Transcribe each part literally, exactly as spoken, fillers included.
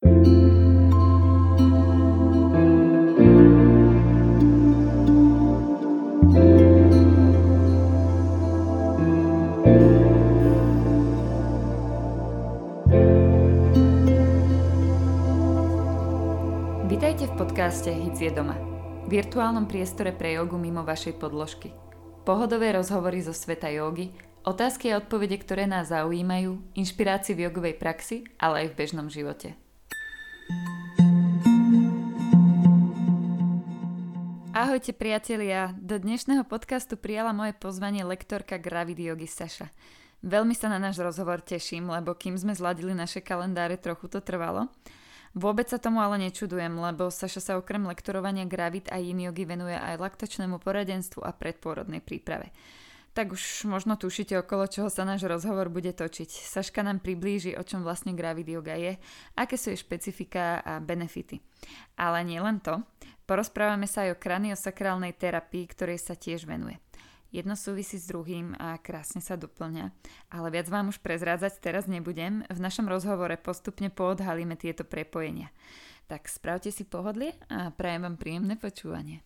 Vítajte v podcaste Hit je doma, virtuálnom priestore pre jogu mimo vašej podložky. Pohodové rozhovory zo sveta jogy, otázky a odpovede, ktoré nás zaujímajú, inšpirácie v jogovej praxi, ale aj v bežnom živote. Ahojte priatelia, do dnešného podcastu prijala moje pozvanie lektorka Gravidiogy Saša. Veľmi sa na náš rozhovor teším, lebo kým sme zladili naše kalendáre, trochu to trvalo. Vôbec sa tomu ale nečudujem, lebo Saša sa okrem lektorovania Gravid a Yin Jogi venuje aj laktačnému poradenstvu a predpôrodnej príprave. Tak už možno tušíte, okolo čoho sa náš rozhovor bude točiť. Saška nám priblíži, o čom vlastne Gravidioga je, aké sú jej špecifiká a benefity. Ale nielen to. Porozprávame sa aj o kraniosakrálnej terapii, ktorej sa tiež venuje. Jedno súvisí s druhým a krásne sa doplňa. Ale viac vám už prezrádzať teraz nebudem. V našom rozhovore postupne poodhalíme tieto prepojenia. Tak spravte si pohodlie a prajem vám príjemné počúvanie.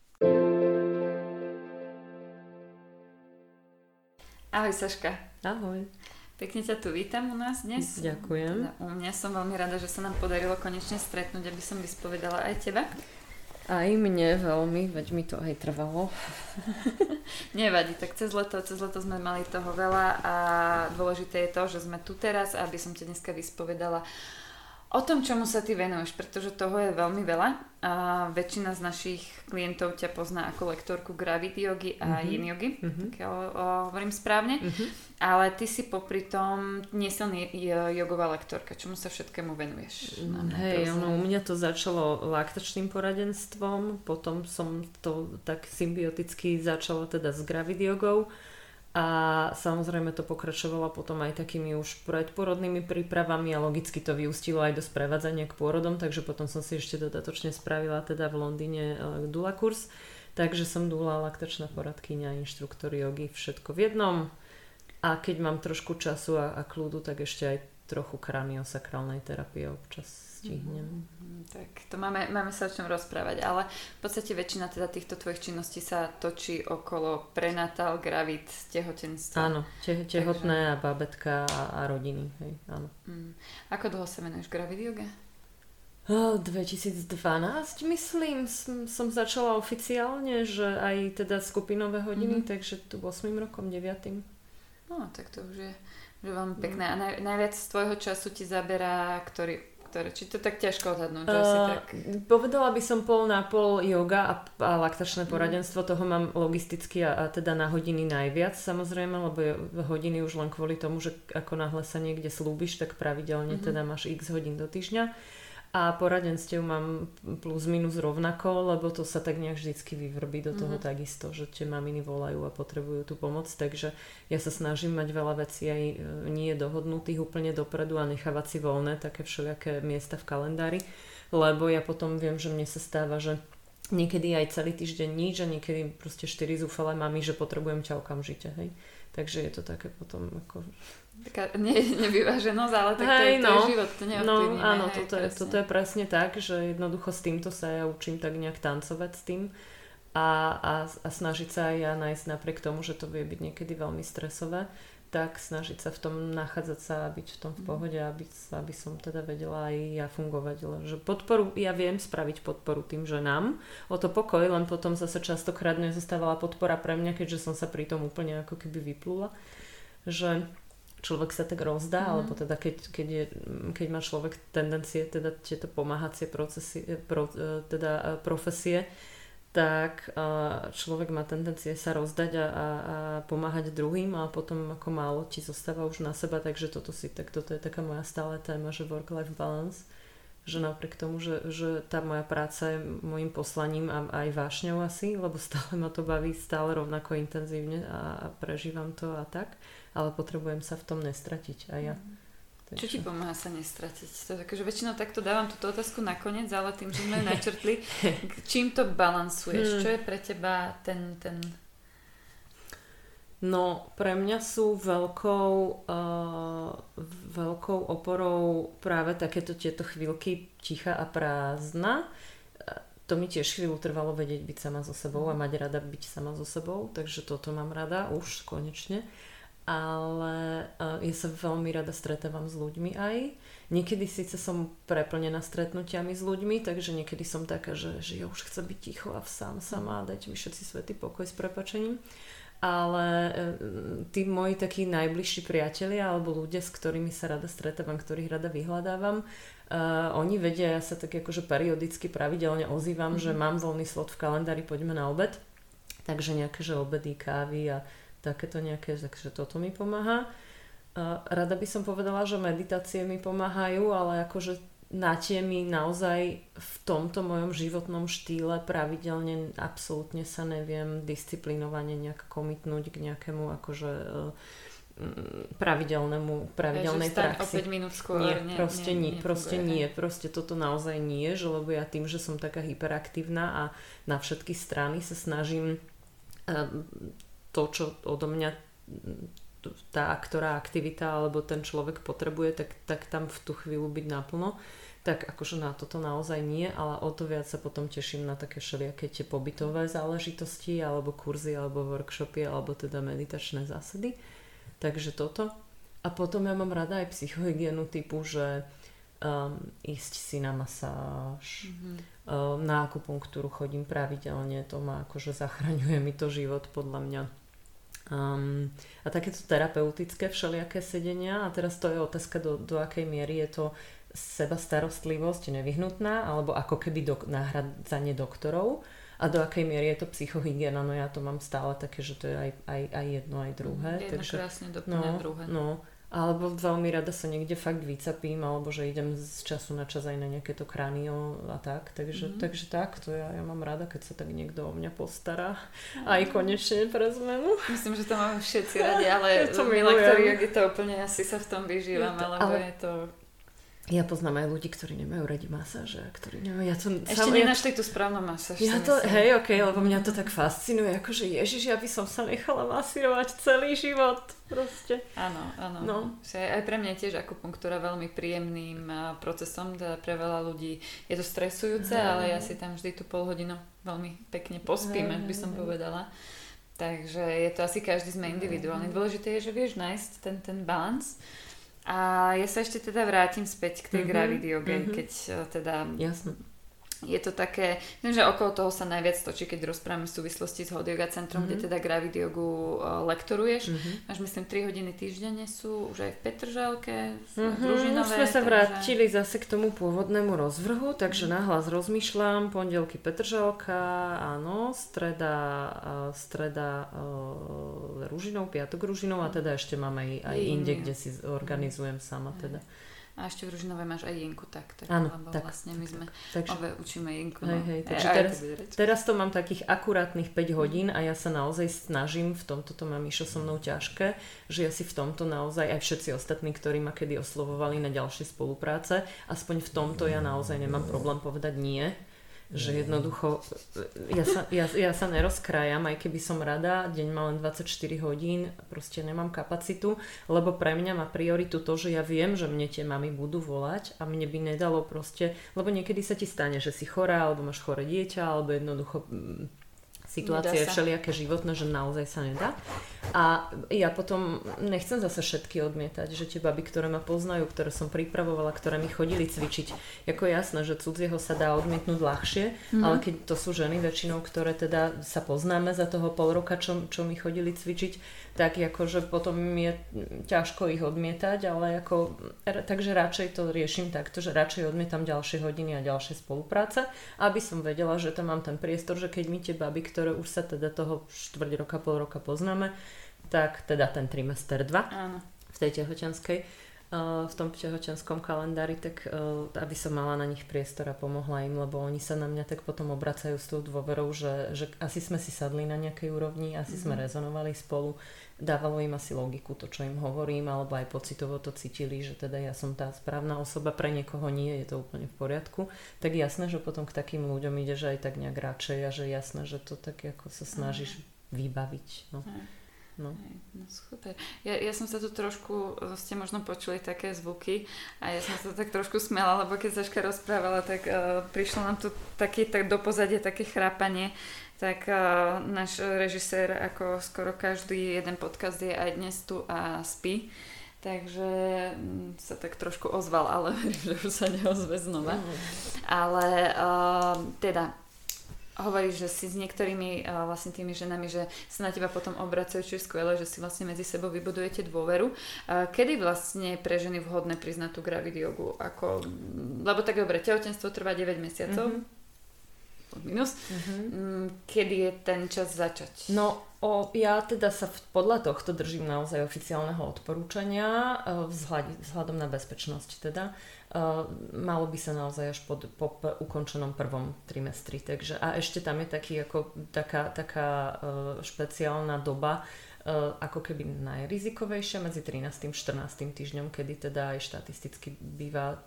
Ahoj Saška. Ahoj. Pekne ťa tu vítam u nás dnes. Ďakujem. Teda u mňa som veľmi rada, že sa nám podarilo konečne stretnúť, aby som vyspovedala aj teba. Aj mne veľmi, veď mi to aj trvalo. Nevadí, tak cez leto, cez leto sme mali toho veľa a dôležité je to, že sme tu teraz, aby som ťa dneska vyspovedala o tom, čomu sa ty venuješ, pretože toho je veľmi veľa a väčšina z našich klientov ťa pozná ako lektorku Gravid Jogi a mm-hmm. Yin Jogi, mm-hmm. tak ja o, o, hovorím správne, mm-hmm. ale ty si popri tom nie som jogová lektorka, čomu sa všetkému venuješ? Mm, hej, ono, u mňa to začalo laktačným poradenstvom, potom som to tak symbioticky začala teda s Gravid Jogou a samozrejme to pokračovalo potom aj takými už predporodnými prípravami a logicky to vyústilo aj do sprevádzania k pôrodom, takže potom som si ešte dodatočne spravila teda v Londýne dula kurz, takže som dula, laktačná poradkyňa, inštruktor jogy, všetko v jednom a keď mám trošku času a, a kľudu, tak ešte aj trochu kraniosakrálnej terapie občas stihnem. Mm, tak to máme, máme sa o čom rozprávať, ale v podstate väčšina teda týchto tvojich činností sa točí okolo prenatal, gravid, tehotenstva. Áno, te, tehotné takže... a bábetka a, a rodiny. Hej, áno. Mm. Ako dlho sa venuješ Gravid Joge? dvetisícdvanásť myslím, som, som začala oficiálne, že aj teda skupinové hodiny, mm-hmm. takže tu ôsmym rokom, deviatym No, tak to už je... Že veľmi pekné. A naj, najviac z tvojho času ti zaberá, ktorý, ktoré, či to tak ťažko odhadnúť? Uh, asi tak... Povedala by som pol na pol joga a, a laktačné poradenstvo. Mm. Toho mám logisticky a, a teda na hodiny najviac samozrejme, lebo je, hodiny už len kvôli tomu, že ako náhle sa niekde slúbiš, tak pravidelne mm-hmm. teda máš x hodín do týždňa. A poradenstiev mám plus minus rovnako, lebo to sa tak nejak vždycky vyvrbí do toho mm-hmm. takisto, že tie maminy volajú a potrebujú tú pomoc, takže ja sa snažím mať veľa vecí aj nie dohodnutých úplne dopredu a nechávať si voľné také všelijaké miesta v kalendári, lebo ja potom viem, že mne sa stáva, že niekedy aj celý týždeň nič a niekedy proste štyri zúfalé mami, že potrebujem ťa okamžite, hej. Takže je to také potom ako... Taká ne, nevyváženosť, ale tak hej, to, je, to no, je život, to neovplyvní. No áno, hej, toto, je, toto je presne tak, že jednoducho s týmto sa ja učím tak nejak tancovať s tým a, a, a snažiť sa aj ja nájsť napriek tomu, že to vie byť niekedy veľmi stresové, tak snažiť sa v tom nachádzať sa a byť v tom v pohode, aby, aby som teda vedela aj ja fungovať. Že podporu, ja viem spraviť podporu tým ženám o to pokoj, len potom zase častokrát nezostávala podpora pre mňa, keďže som sa pri tom úplne ako keby vyplula. Že človek sa tak rozdá, mm. alebo teda keď, keď, je, keď má človek tendencie teda tieto pomáhacie procesy, pro, teda profesie, tak človek má tendencie sa rozdať a, a, a pomáhať druhým a potom ako málo ti zostáva už na seba, takže toto si, tak toto je taká moja stále téma, že work-life balance, že napriek tomu, že, že tá moja práca je môjim poslaním a aj vášňou asi, lebo stále ma to baví, stále rovnako intenzívne a, a prežívam to a tak, ale potrebujem sa v tom nestratiť aj ja. Čo ti pomáha sa nestratiť? To je také, že väčšinou takto dávam túto otázku nakoniec, ale tým, že sme ju načrtli, čím to balansuješ? Čo je pre teba ten... ten... No, pre mňa sú veľkou, uh, veľkou oporou práve takéto tieto chvíľky ticha a prázdna. To mi tiež chvíľu trvalo vedieť byť sama so sebou a mať rada byť sama so sebou, takže toto mám rada už konečne. Ale uh, ja sa veľmi rada stretávam s ľuďmi aj. Niekedy síce som preplnená stretnutiami s ľuďmi, takže niekedy som taká, že, že ja už chcem byť ticho a sám sama a dajte mi všetci svätý pokoj s prepáčením. Ale tí moji takí najbližší priatelia alebo ľudia, s ktorými sa rada stretávam, ktorých rada vyhľadávam, uh, oni vedia, ja sa tak akože periodicky pravidelne ozývam, mm-hmm. že mám voľný slot v kalendári, poďme na obed. Takže nejaké že obedy, kávy a takéto nejaké, takže toto mi pomáha. Uh, rada by som povedala, že meditácie mi pomáhajú, ale akože na tie mi naozaj v tomto mojom životnom štýle pravidelne absolútne sa neviem disciplinovane nejak komitnúť k nejakému akože pravidelnému pravidelnej ja, praxi. O päť minút skôr. Nie, nie, proste nie, nie, proste nie, nie, proste toto naozaj nie, že lebo ja tým, že som taká hyperaktívna a na všetky strany sa snažím to, čo odo mňa tá, ktorá aktivita alebo ten človek potrebuje, tak, tak tam v tú chvíľu byť naplno. Tak akože na toto naozaj nie, ale o to viac sa potom teším na také všelijaké tie pobytové záležitosti alebo kurzy, alebo workshopy, alebo teda meditačné zásady. Takže toto. A potom ja mám rada aj psychohygienu typu, že um, ísť si na masáž, mm-hmm. um, na akupunktúru chodím pravidelne, to ma akože zachraňuje mi to život podľa mňa. Um, a takéto terapeutické všelijaké sedenia a teraz to je otázka do, do akej miery je to seba starostlivosť nevyhnutná alebo ako keby dok- náhradzanie doktorov a do akej miery je to psychohygiena. No ja to mám stále také, že to je aj, aj, aj jedno aj druhé, jedno takže, krásne doplňa no, druhé no, alebo veľmi rada sa niekde fakt vycapím alebo že idem z času na čas aj na nejaké to kranio a tak takže, mm. takže tak, to ja, ja mám rada, keď sa tak niekto o mňa postará aj konečne pre zmenu. Myslím, že to máme všetci radi, ale ja to milujem. Milé, ktorý jogi to úplne asi sa v tom vyžívame ja lebo ale... je to ja poznám aj ľudí, ktorí nemajú radi masáže, ktorí nemajú... Ja to, ešte sám, nenašli ja, tú správnu masáž. Ja to, hej, okej, okay, lebo mňa to tak fascinuje, akože ježiš, ja by som sa nechala masírovať celý život, proste. Áno, áno. No. Aj pre mňa tiež akupunktúra veľmi príjemným procesom, teda pre veľa ľudí je to stresujúce, hej. Ale ja si tam vždy tú pol hodinu veľmi pekne pospím, hej, ak by som hej. povedala. Takže je to asi každý sme individuálny. Dôležité je, že vieš nájsť ten, ten balans. A ja sa ešte teda vrátim späť k tej mm-hmm, gravidioge, mm-hmm. keď teda jasne. Je to také, viem, že okolo toho sa najviac točí, keď rozprávame v súvislosti s Hodyuga Centrum, mm-hmm. kde teda gravidiogu lektoruješ. Mm-hmm. Máš myslím tri hodiny týždenne sú, už aj v Petržalke, mm-hmm. v Ružinove. Už sme sa takže... vrátili zase k tomu pôvodnému rozvrhu, takže mm-hmm. nahlas rozmýšľam, pondelky Petržalka, áno, streda, streda uh, Ružinov, piatok Ružinov a teda ešte mám aj, aj inde, kde si organizujem sama teda. A ešte v Ružinove máš aj Jinku, tak, tak áno, lebo tak, vlastne my tak, sme takže, ove učíme Jinku. No. Hej, hej, takže aj, teraz, to teraz to mám takých akurátnych päť hodín a ja sa naozaj snažím, v tomto to mám išlo so mnou ťažké, že ja si v tomto naozaj, aj všetci ostatní, ktorí ma kedy oslovovali na ďalšie spolupráce, aspoň v tomto ja naozaj nemám problém povedať nie. Že jednoducho, ja sa, ja, ja sa nerozkrájam, aj keby som rada, deň má len dvadsaťštyri hodín, proste nemám kapacitu, lebo pre mňa má prioritu to, že ja viem, že mne tie mami budú volať a mne by nedalo proste, lebo niekedy sa ti stane, že si chorá, alebo máš choré dieťa, alebo jednoducho m, situácia je všelijaké životné, že naozaj sa nedá. A ja potom nechcem zase všetky odmietať, že tie baby, ktoré ma poznajú, ktoré som pripravovala, ktoré mi chodili cvičiť, ako jasné, že cudzieho sa dá odmietnúť ľahšie, mm-hmm. ale keď to sú ženy väčšinou, ktoré teda sa poznáme za toho pol roka, čo, čo mi chodili cvičiť, tak akože potom je ťažko ich odmietať, ale ako, takže radšej to riešim takto, že radšej odmietam ďalšie hodiny a ďalšie spolupráce, aby som vedela, že tam mám ten priestor, že keď mi tie baby, ktoré už sa teda toho štvrť roka, pol roka poznáme, tak teda ten trimester dva áno. v tej tehotenskej, uh, v tom tehotenskom kalendári, tak uh, aby som mala na nich priestor a pomohla im, lebo oni sa na mňa tak potom obracajú s tou dôverou, že, že asi sme si sadli na nejakej úrovni, asi mm-hmm. sme rezonovali spolu, dávalo im asi logiku to, čo im hovorím, alebo aj pocitovo to cítili, že teda ja som tá správna osoba, pre niekoho nie, je to úplne v poriadku. Tak jasné, že potom k takým ľuďom ide, že aj tak nejak radšej a že jasné, že to tak ako sa snažíš mm-hmm. vybaviť. No. Mm-hmm. No. Aj, no super. Ja, ja som sa tu trošku, ste možno počuli také zvuky a ja som sa tak trošku smela, lebo keď Saška rozprávala, tak uh, prišlo nám tu taký, tak do pozadia také chrápanie, tak uh, náš režisér, ako skoro každý jeden podcast, je aj dnes tu a spí, takže um, sa tak trošku ozval, ale verím, že už sa neozve znova. Mm. Ale uh, teda hovoríš, že si s niektorými vlastne tými ženami, že sa na teba potom obracajú, čo je skvelé, že si vlastne medzi sebou vybudujete dôveru. Kedy vlastne pre ženy vhodné priznať tú gravidiogu? Ako, lebo tak dobre, tehotenstvo trvá deväť mesiacov. Mm-hmm. Minus. Mm-hmm. Kedy je ten čas začať? No, o, ja teda sa v, podľa tohto držím naozaj oficiálneho odporúčania vzhľad, vzhľadom na bezpečnosť teda. Uh, malo by sa naozaj až pod, po p- ukončenom prvom trimestri. Takže, a ešte tam je taký, ako, taká, taká uh, špeciálna doba, uh, ako keby najrizikovejšia medzi trinásty a štrnásty týždňom, kedy teda aj štatisticky býva uh,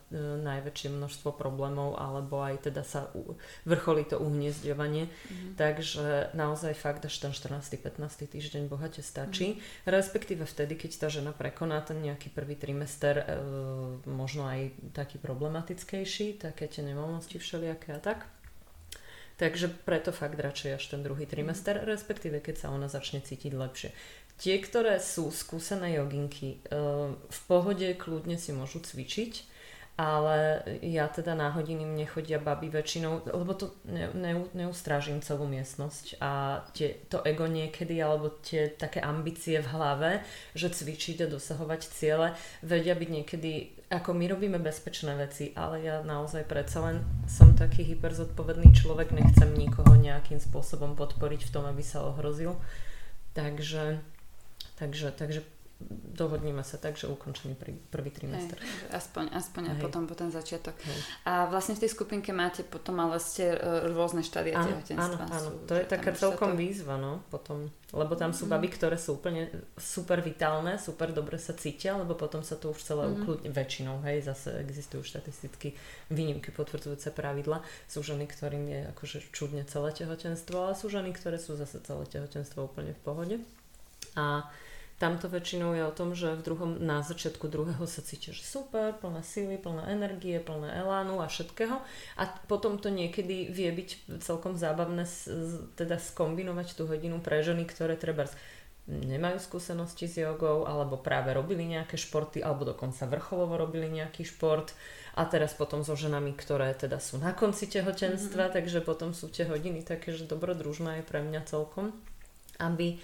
najväčšie množstvo problémov, alebo aj teda sa u, vrcholí to uhniezďovanie. Mm. Takže naozaj fakt až ten štrnásty a pätnásty týždeň bohate stačí. Mm. Respektíve vtedy, keď tá žena prekoná ten nejaký prvý trimester, uh, možno aj taký problematickejší, také tie nevoľnosti všelijaké a tak. Takže preto fakt radšej až ten druhý trimester, respektíve keď sa ona začne cítiť lepšie. Tie, ktoré sú skúsené joginky, v pohode kľudne si môžu cvičiť, ale ja teda na hodiny mne chodia baby väčšinou, lebo to ne, ne, neustrážim celú miestnosť a tie, to ego niekedy, alebo tie také ambície v hlave, že cvičiť a dosahovať ciele, vedia byť niekedy, ako my robíme bezpečné veci, ale ja naozaj predsa len som taký hyperzodpovedný človek, nechcem nikoho nejakým spôsobom podporiť v tom, aby sa ohrozil. Takže, takže, takže dohodníme sa tak, že ukončený prvý trimester. Hej, aspoň, aspoň a potom, potom začiatok. Hej. A vlastne v tej skupinke máte potom, ale ste rôzne štádia tehotenstva. Áno, áno, to je taká celkom to... výzva, no, potom, lebo tam sú mm-hmm. baby, ktoré sú úplne super vitálne, super dobre sa cítia, lebo potom sa to už celé mm-hmm. ukludne, väčšinou, hej, zase existujú štatisticky výnimky potvrdzujúce pravidla. Sú ženy, ktorým je akože čudne celé tehotenstvo, ale sú ženy, ktoré sú zase celé tehotenstvo úplne v pohode. A tamto väčšinou je o tom, že v druhom, na začiatku druhého sa cítiš super, plná síly, plná energie, plná elánu a všetkého. A potom to niekedy vie byť celkom zábavné teda skombinovať tú hodinu pre ženy, ktoré treba nemajú skúsenosti s jogou, alebo práve robili nejaké športy, alebo dokonca vrcholovo robili nejaký šport a teraz potom so ženami, ktoré teda sú na konci tehotenstva, mm-hmm. takže potom sú tie hodiny také, že dobrodružná je pre mňa celkom, aby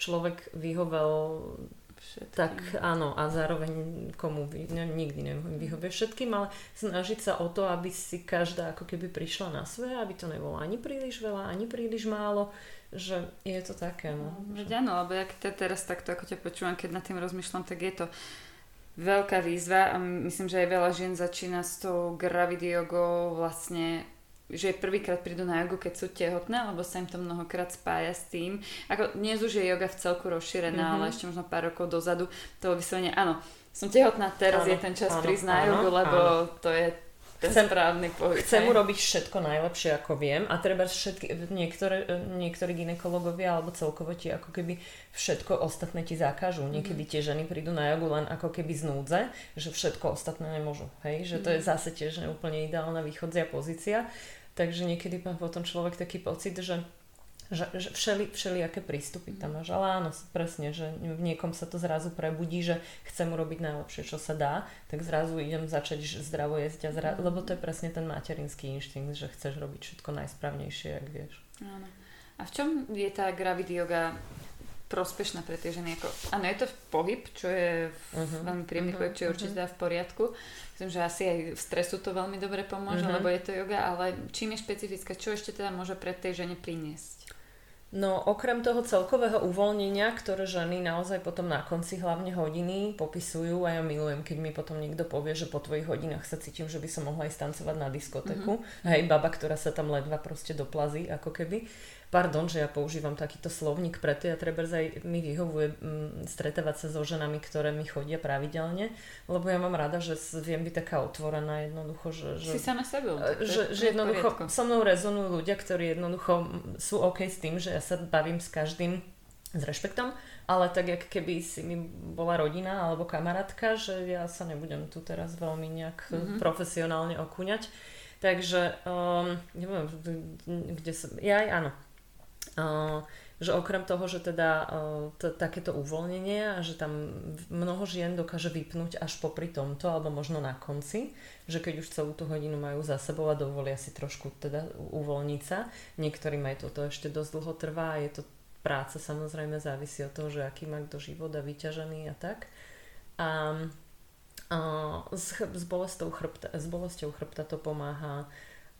človek vyhovel všetkým. Tak áno, a zároveň komu ne, nikdy nevyhovie všetkým, ale snažiť sa o to, aby si každá ako keby prišla na svoje, aby to nebolo ani príliš veľa, ani príliš málo, že je to také. No, no že... Áno, lebo ja teraz takto ako ťa počúvam, keď nad tým rozmýšľam, tak je to veľká výzva a myslím, že aj veľa žien začína s tou gravidiogou vlastne, že prvýkrát prídu na jogu, keď sú tehotné, lebo sa im to mnohokrát spája s tým. Ako dnes už je joga v celku rozšírená, mm-hmm. ale ešte možno pár rokov dozadu to vyslovene, áno, som tehotná, teraz áno, je ten čas prísť na jogu, lebo áno. to je ten chcem, správny pohyb. Chcem urobiť všetko najlepšie, ako viem a treba všetky, niektoré, niektorí gynekológovia alebo celkovo ti ako keby všetko ostatné ti zakážu. Niekedy tie ženy prídu na jogu len ako keby z núdze, že všetko ostatné nemôžu. Hej? Že to je zase tiež neúplne ideálna východzia pozícia. Takže niekedy má potom človek taký pocit, že, že, že všeli, všelijaké prístupy tam máš. Ale áno, presne, že v niekom sa to zrazu prebudí, že chcem urobiť najlepšie, čo sa dá, tak zrazu idem začať zdravo jesť. A zra... Lebo to je presne ten materinský inštinkt, že chceš robiť všetko najsprávnejšie, ak vieš. Áno. A v čom je tá gravidioga prospešná pre tie ženy? Áno, je to pohyb, čo je uh-huh. veľmi príjemný uh-huh. pohyb, čo je určite uh-huh. v poriadku. Myslím, že asi aj v stresu to veľmi dobre pomôže, uh-huh. lebo je to joga, ale čím je špecifická, čo ešte teda môže pre tej žene priniesť? No, okrem toho celkového uvoľnenia, ktoré ženy naozaj potom na konci hlavne hodiny popisujú a ja milujem, keď mi potom niekto povie, že po tvojich hodinách sa cítim, že by som mohla ísť tancovať na diskotéku. Uh-huh. Hej, baba, ktorá sa tam ledva proste doplazí, ako keby. Pardon, že ja používam takýto slovník, preto ja trebárs aj mi vyhovuje m, stretávať sa so ženami, ktoré mi chodia pravidelne, lebo ja mám rada, že viem byť taká otvorená jednoducho, že, že, si sama sebou, že, že jednoducho poriadko. So mnou rezonujú ľudia, ktorí jednoducho sú OK s tým, že ja sa bavím s každým s rešpektom, ale tak jak keby si mi bola rodina alebo kamarátka, že ja sa nebudem tu teraz veľmi nejak mm-hmm. profesionálne okúňať. Takže um, neviem, kde som, ja aj áno. Uh, že okrem toho, že teda t- takéto uvoľnenie a že tam mnoho žien dokáže vypnúť až popri tomto alebo možno na konci, že keď už celú tú hodinu majú za sebou a dovolia si trošku teda uvoľniť sa. Niektorým aj toto ešte dosť dlho trvá a je to práca, samozrejme závisí od toho, že aký má kto život a vyťažený a tak. A, a s, chr- s, bolestou chrbta, s bolestou chrbta to pomáha.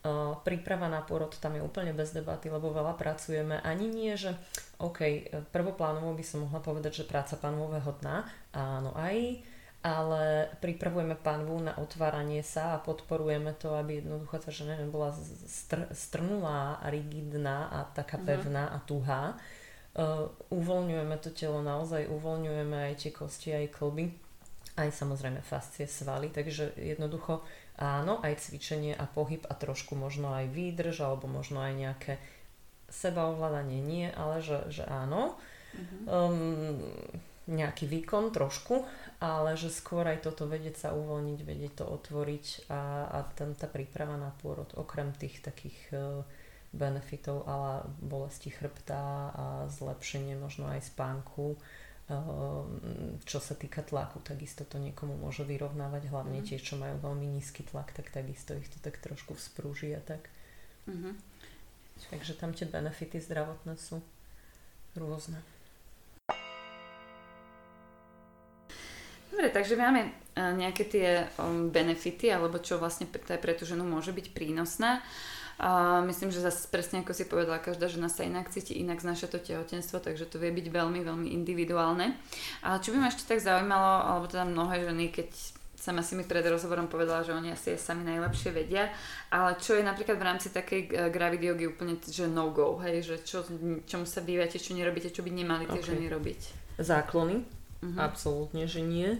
Uh, príprava na pôrod, tam je úplne bez debaty, lebo veľa pracujeme. Ani nie, že OK, prvoplánovo by som mohla povedať, že práca panvového dna, áno aj, ale pripravujeme panvu na otváranie sa a podporujeme to, aby jednoducho tá žena nebola str- strnulá, rigidná a taká pevná a tuhá. Uh, uvoľňujeme to telo naozaj, uvoľňujeme aj tie kosti, aj klby, aj samozrejme fascie, svaly, takže jednoducho áno, aj cvičenie a pohyb a trošku možno aj výdrž alebo možno aj nejaké sebaovládanie nie, ale že, že áno. Uh-huh. Um, nejaký výkon trošku, ale že skôr aj toto vedieť sa uvoľniť, vedieť to otvoriť a, a tam tá príprava na pôrod, okrem tých takých uh, benefitov ala bolesti chrbta a zlepšenie možno aj spánku. Čo sa týka tlaku, takisto to niekomu môže vyrovnávať, hlavne tie, čo majú veľmi nízky tlak, tak takisto ich to tak trošku vzprúži a tak. Uh-huh. Takže tam tie benefity zdravotné sú rôzne. Dobre, takže máme nejaké tie benefity, alebo čo vlastne aj pre tú ženu môže byť prínosná. A myslím, že zase presne ako si povedala, každá žena sa inak cíti, inak znáša to tehotenstvo, takže to vie byť veľmi, veľmi individuálne. A čo by ma ešte tak zaujímalo, alebo teda mnohé ženy, keď sama si mi pred rozhovorom povedala, že oni asi sami najlepšie vedia, ale čo je napríklad v rámci takej gravidiogy úplne, že no go, hej, že čo, čomu sa bývate, čo nerobíte, čo by nemali tie okay. ženy robiť? Záklony, uh-huh. absolútne, že nie.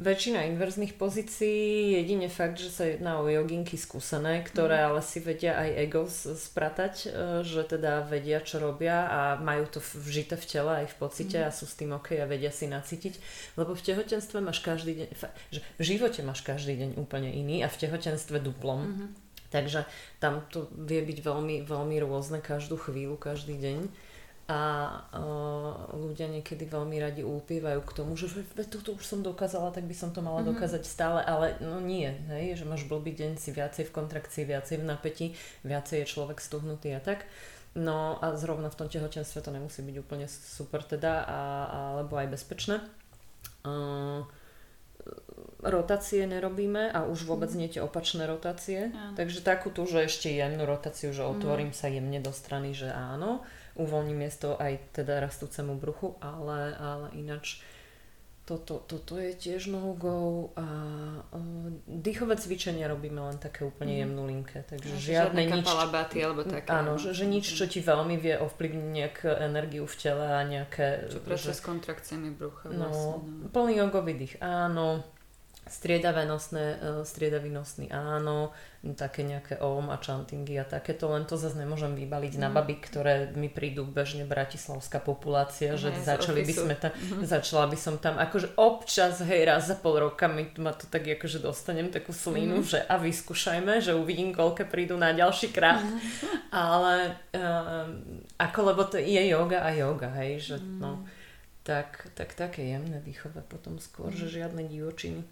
Väčšina inverzných pozícií, jedine fakt, že sa jedná o joginky skúsené, ktoré ale si vedia aj ego spratať, že teda vedia, čo robia a majú to vžité v tele aj v pocite mm. a sú s tým OK a vedia si nacítiť, lebo v tehotenstve máš každý deň, že v živote máš každý deň úplne iný a v tehotenstve duplom. Mm-hmm. Takže tam to vie byť veľmi, veľmi rôzne každú chvíľu, každý deň. A uh, ľudia niekedy veľmi radi úpievajú k tomu, že toto už som dokázala, tak by som to mala mm-hmm. dokázať stále, ale no nie, hej, že máš blbý deň, si viacej v kontrakcii, viacej v napätí, viacej je človek stuhnutý a tak. No a zrovna v tom tehotenstve to nemusí byť úplne super teda, a, a, alebo aj bezpečné. Uh, rotácie nerobíme a už vôbec nie tie opačné rotácie, áno. Takže takúto, že ešte jemnú rotáciu, že otvorím mm. sa jemne do strany, že áno. Uvoľní miesto aj teda rastúcemu bruchu, ale, ale ináč toto, toto je tiež no-go a uh, dýchové cvičenia robíme len také úplne mm. jemnú linke, takže no, žiadne nič, kapalabaty, alebo také, áno, že, že nič, čo ti veľmi vie ovplyvniť nejakú energiu v tele a nejaké, čo prečo s kontrakciami brucha vlastne, no, plný jogový dých, áno, striedavé nosné, striedavý nosný, áno, také nejaké om a chantingy a takéto, len to zase nemôžem vybaliť mm. na baby, ktoré mi prídu bežne bratislavská populácia, že yes, začali by sme tam, mm. začala by som tam, akože občas, hej, raz za pol roka mi ma to tak akože dostanem takú slinu, mm. že a vyskúšajme, že uvidím, koľko prídu na ďalší krát, mm. ale um, ako, lebo to je yoga a yoga, hej, že mm. no, tak, tak také jemné dýchové potom skôr, mm. že žiadne divočiny.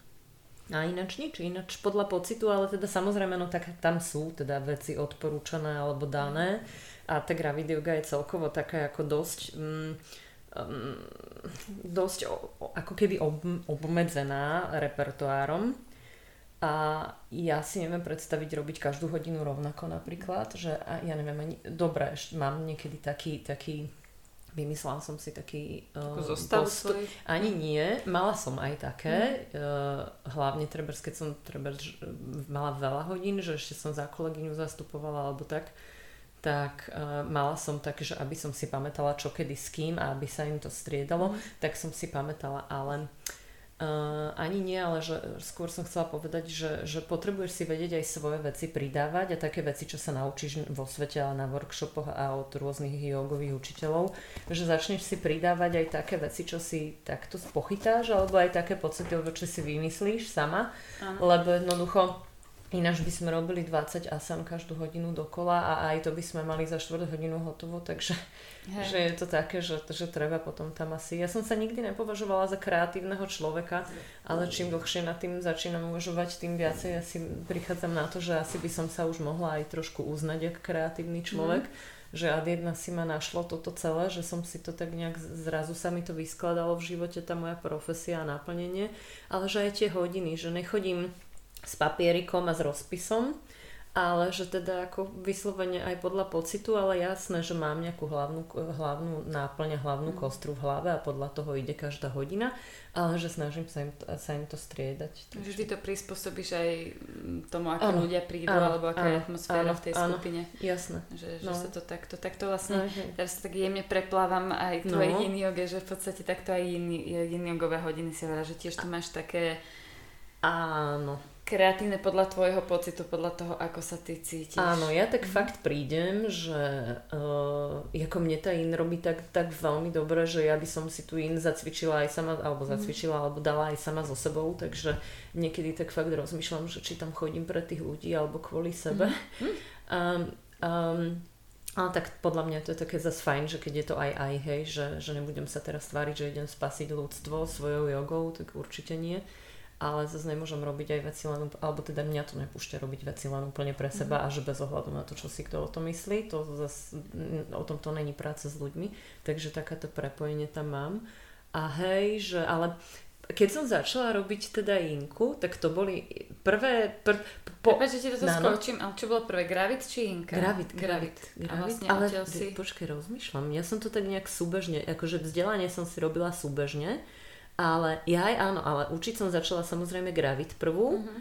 A ináč nič, ináč podľa pocitu, ale teda samozrejme, no tak tam sú teda veci odporúčané alebo dané a tá gravidioga je celkovo taká ako dosť um, um, dosť o, ako keby ob, obmedzená repertoárom a ja si neviem predstaviť robiť každú hodinu rovnako napríklad, že a ja neviem, ani, dobre, mám niekedy taký, taký vymyslela som si taký uh, postup. Svoj. Ani nie. Mala som aj také. Mm. Uh, hlavne trebárs, keď som trebárs, mala veľa hodín, že ešte som za kolegyňu zastupovala alebo tak, tak uh, mala som také, že aby som si pamätala čo kedy s kým a aby sa im to striedalo, tak som si pamätala, ale Uh, ani nie, ale že skôr som chcela povedať, že, že potrebuješ si vedieť aj svoje veci pridávať a také veci, čo sa naučíš vo svete a na workshopoch a od rôznych jogových učiteľov, že začneš si pridávať aj také veci, čo si takto pochytáš, alebo aj také pocity, čo si vymyslíš sama. Aha. Lebo jednoducho ináč by sme robili dvadsať asán každú hodinu dokola a aj to by sme mali za štvrť hodinu hotovo, takže že je to také, že, že treba potom tam asi. Ja som sa nikdy nepovažovala za kreatívneho človeka, ale čím dlhšie nad tým začínam uvažovať, tým viacej asi prichádzam na to, že asi by som sa už mohla aj trošku uznať ako kreatívny človek. Mm. Že ad jedna si ma našlo toto celé, že som si to tak nejak, zrazu sa mi to vyskladalo v živote, tá moja profesia a naplnenie, ale že aj tie hodiny, že nechodím s papierikom a s rozpisom, ale že teda ako vyslovene aj podľa pocitu, ale jasné, že mám nejakú hlavnú, hlavnú náplň, hlavnú mm. kostru v hlave a podľa toho ide každá hodina, ale že snažím sa im, sa im to striedať. Takže vždy to prispôsobíš aj tomu, ako ano. ľudia prídu, ano. alebo aká je atmosféra v tej ano. skupine. Jasné. Že, že no. sa to takto, takto vlastne, uh-huh. teraz tak jemne preplávam aj tvojej no. yin joge, že v podstate takto aj yin, yin jogové hodiny si hovorila, že tiež tu máš také... Áno. Kreatívne podľa tvojho pocitu, podľa toho, ako sa ty cítiš. Áno, ja tak fakt prídem, že uh, ako mne tá yin robí tak, tak veľmi dobre, že ja by som si tu yin zacvičila aj sama, alebo zacvičila, mm. alebo dala aj sama so sebou, takže niekedy tak fakt rozmýšľam, že či tam chodím pre tých ľudí, alebo kvôli sebe. Mm. Um, um, ale tak podľa mňa to je také zase fajn, že keď je to aj aj, hej, že, že nebudem sa teraz tváriť, že idem spasiť ľudstvo svojou jogou, tak určite nie. Ale zase nemôžem robiť aj veci len, alebo teda mňa to nepúšťa robiť veci len úplne pre seba mm. a že bez ohľadu na to, čo si kto o tom myslí, to zase, o tom to není práca s ľuďmi, takže takéto prepojenie tam mám. A hej, že ale keď som začala robiť teda Yinku, tak to boli prvé... Pr, po, Prepač, že ti to skočím, ale čo bolo prvé, Gravit či Yinka? Gravit, Gravit. Gravit. A vlastne ale si... počkej, rozmýšľam, ja som to tak nejak súbežne, akože vzdelanie som si robila súbežne. Ale ja aj áno, ale učiť som začala samozrejme Gravit prvú uh-huh.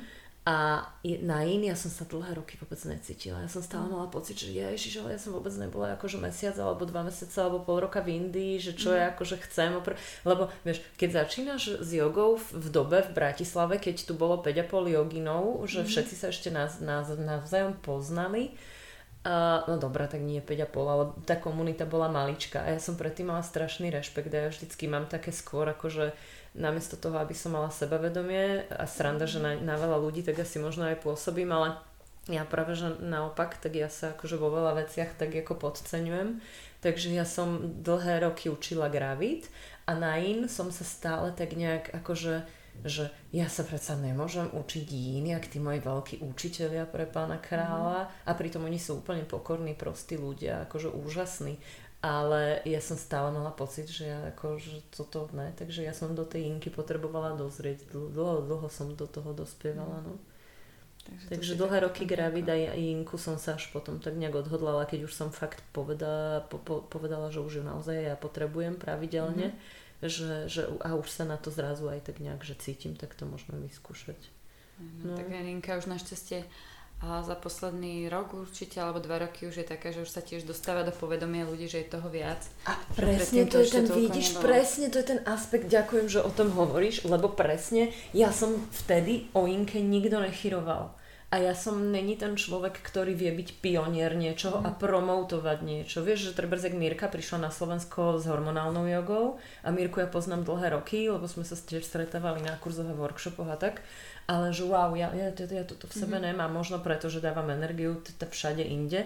a na yin ja som sa dlhé roky vôbec necítila. Ja som stále mala pocit, že ježiš, ale ja som vôbec nebola akože mesiac alebo dva mesiace alebo pol roka v Indii, že čo uh-huh. ja akože chcem. Opr- Lebo vieš, keď začínaš s jogou v, v dobe v Bratislave, keď tu bolo päť a pol joginov, že uh-huh. všetci sa ešte navzájom nás, nás, poznali. Uh, no dobrá, tak nie päť a pol, ale tá komunita bola malička a ja som predtým mala strašný rešpekt a ja vždycky mám také skôr akože namiesto toho, aby som mala sebavedomie a sranda, že na, na veľa ľudí tak asi možno aj pôsobím, ale ja práve že naopak, tak ja sa akože vo veľa veciach tak ako podceňujem, takže ja som dlhé roky učila Gravit a na in som sa stále tak nejak akože že ja sa predsa nemôžem učiť yin, jak tí moji veľkí učitelia pre pána kráľa a pritom oni sú úplne pokorní, prostí ľudia, akože úžasní, ale ja som stále mala pocit, že ja akože toto ne, takže ja som do tej yinky potrebovala dozrieť, dlho, dlho som do toho dospievala, no. Takže, takže dlhé roky Gravit a Yinku som sa až potom tak nejak odhodlala, keď už som fakt povedala, po, po, povedala že už ju naozaj ja potrebujem pravidelne, mm-hmm. Že, že, a už sa na to zrazu aj tak nejak, že cítim, tak to môžeme vyskúšať. No, no. Tak Aninka už našťastie za posledný rok určite, alebo dva roky už je taká, že už sa tiež dostáva do povedomia ľudí, že je toho viac. A presne to, to je ten, vidíš, nebolo. Presne to je ten aspekt, ďakujem, že o tom hovoríš, lebo presne ja som vtedy o Inke nikto nechyroval. A ja som není ten človek, ktorý vie byť pionier niečoho mm. a promoutovať niečo. Vieš, že trebárs jak Mirka prišla na Slovensko s hormonálnou jogou a Mirku ja poznám dlhé roky, lebo sme sa tiež stretávali na kurzoch a workshopoch a tak, ale že wow, ja, ja, ja toto v sebe mm. nemám, možno preto, že dávam energiu t- t- všade inde,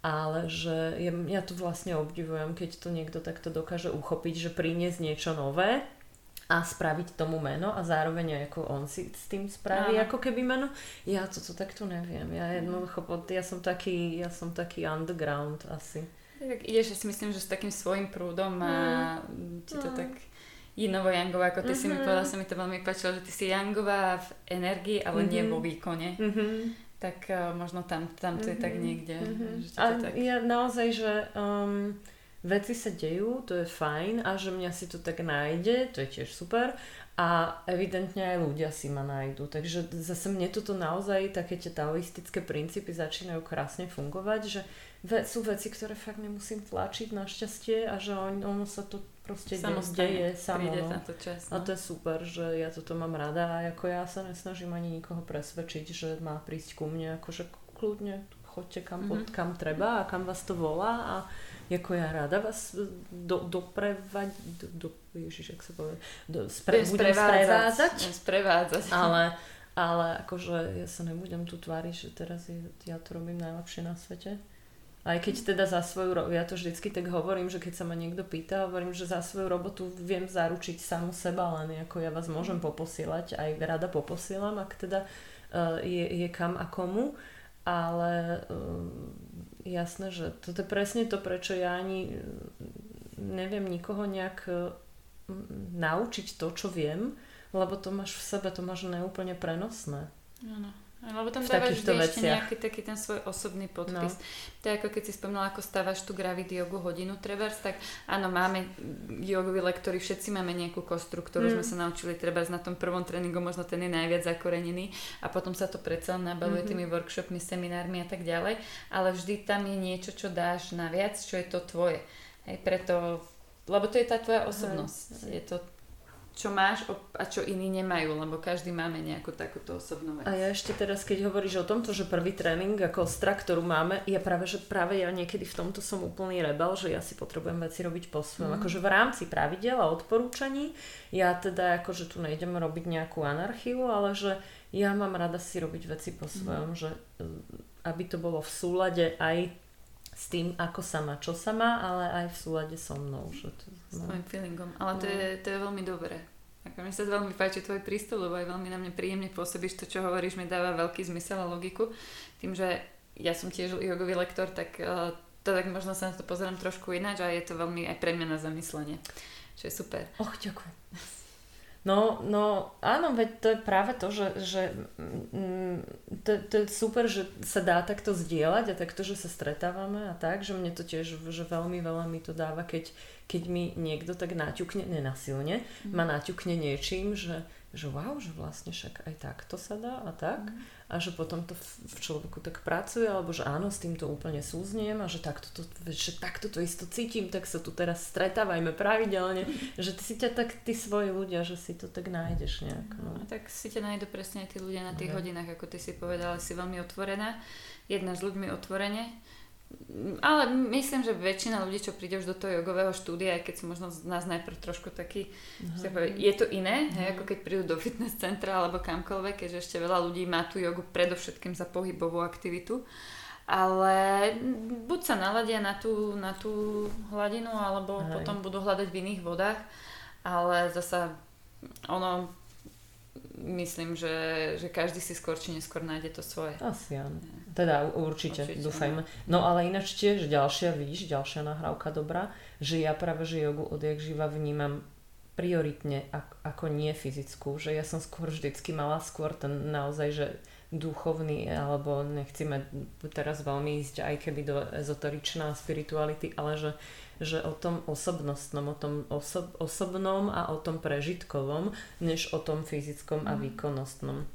ale že ja, ja to vlastne obdivujem, keď to niekto takto dokáže uchopiť, že priniesť niečo nové a spraviť tomu meno a zároveň ako on si s tým spraví no. ako keby meno. Ja toto takto neviem. Ja jednoducho, ja som taký, ja som taký underground asi. Tak ideš, ja si myslím, že s takým svojím prúdom a mm. ti to mm. tak jinovo-jangové, ako ty mm-hmm. si mi povedala, sa mi to veľmi páčilo, že ty si jangová v energii, ale mm-hmm. nie vo výkone. Mm-hmm. Tak uh, možno tam, tam to mm-hmm. je tak niekde. Mm-hmm. Že to a to tak... ja naozaj, že... Um, veci sa dejú, to je fajn a že mňa si to tak nájde, to je tiež super a evidentne aj ľudia si ma nájdu, takže zase mne toto naozaj také tie taoistické princípy začínajú krásne fungovať, že ve- sú veci, ktoré fakt nemusím tlačiť našťastie a že on, ono sa to proste deje samo. To čas, no. A to je super, že ja toto mám rada a ako ja sa nesnažím ani nikoho presvedčiť, že má prísť ku mne, akože kľudne chodte kam, mm-hmm. pod, kam treba a kam vás to volá a ako ja rada vás do, doprevať, do, do, ježiš, jak sa povie, do, spre, budem sprevádzať, sprevádzať. Ale, ale akože ja sa nebudem tu tváriť, že teraz je, ja to robím najlepšie na svete. Aj keď teda za svoju robotu, ja to vždycky tak hovorím, že keď sa ma niekto pýta, hovorím, že za svoju robotu viem zaručiť samu seba, len ako ja vás môžem poposielať, aj rada poposielam, ak teda uh, je, je kam a komu, ale... Uh, Jasné, že toto je presne to, prečo ja ani neviem nikoho nejak naučiť to, čo viem, lebo to máš v sebe, to máš neúplne prenosné. Áno, lebo tam dávaš ešte nejaký taký ten svoj osobný podpis. No. To je ako keď si spomínala, ako stávaš tú gravidiogu hodinu trebárs, tak áno, máme jogoví lektori, všetci máme nejakú kostru, ktorú mm. sme sa naučili trebárs na tom prvom tréningu, možno ten je najviac zakorenený a potom sa to predsa nabaluje mm-hmm. tými workshopmi, seminármi a tak ďalej, ale vždy tam je niečo, čo dáš naviac, čo je to tvoje. Hej, preto, lebo to je tá tvoja osobnosť. Hej. Je to čo máš a čo iní nemajú, lebo každý máme nejakú takúto osobnú vec. A ja ešte teraz, keď hovoríš o tomto, že prvý tréning a kostra, ktorú máme, ja práve, že práve ja niekedy v tomto som úplný rebel, že ja si potrebujem veci robiť po svojom. Mm. Akože v rámci pravidel a odporúčaní, ja teda akože tu nejdem robiť nejakú anarchiu, ale že ja mám rada si robiť veci po svojom, mm. že aby to bolo v súlade aj s tým, ako sa má, čo sa má, ale aj v súlade so mnou. Že to, no. S tvojim feelingom. Ale to, no. je, to je veľmi dobré. Ako mi sa veľmi páči tvoj prístup, lebo aj veľmi na mňa príjemne pôsobíš. To, čo hovoríš, mi dáva veľký zmysel a logiku. Tým, že ja som tiež jogový lektor, tak to tak možno sa na to pozerám trošku ináč a je to veľmi aj pre mňa na zamyslenie. Čo je super. Och, ďakujem. No, no, áno, veď to je práve to, že, že mm, to, to je super, že sa dá takto zdieľať a takto, že sa stretávame a tak, že mne to tiež, že veľmi veľa mi to dáva, keď, keď mi niekto tak naťukne, nenasilne, mm. ma naťukne niečím, že, že wow, že vlastne však aj takto sa dá a tak mm. a že potom to v, v človeku tak pracuje, alebo že áno, s týmto úplne súzniem a že takto to, že takto to isto cítim, tak sa tu teraz stretávajme pravidelne, že ty si ťa tak, tí svoji ľudia, že si to tak nájdeš nejak. No. No, tak si ťa nájdu presne tí ľudia na tých no. hodinách, ako ty si povedala, si veľmi otvorená, jedna s ľuďmi otvorene. Ale myslím, že väčšina ľudí, čo príde už do toho jogového štúdia, aj keď sú možno z nás najprv trošku taký, uh-huh. je to iné, uh-huh. ako keď prídu do fitness centra alebo kamkoľvek, keďže ešte veľa ľudí má tú jogu predovšetkým za pohybovú aktivitu. Ale buď sa naladia na tú, na tú hladinu, alebo uh-huh. potom budú hľadať v iných vodách. Ale zasa ono, myslím, že, že každý si skôr či neskôr nájde to svoje. Asi áno. Teda určite, určite dúfajme. No ale ináč tiež ďalšia, vidíš, ďalšia nahrávka dobrá, že ja práve, že jogu odjak živa vnímam prioritne ako nie fyzickú, že ja som skôr vždycky mala skôr ten naozaj, že duchovný, alebo nechcíme teraz veľmi ísť aj keby do ezoteričná spirituality, ale že, že o tom osobnostnom, o tom osob, osobnom a o tom prežitkovom, než o tom fyzickom a výkonnostnom.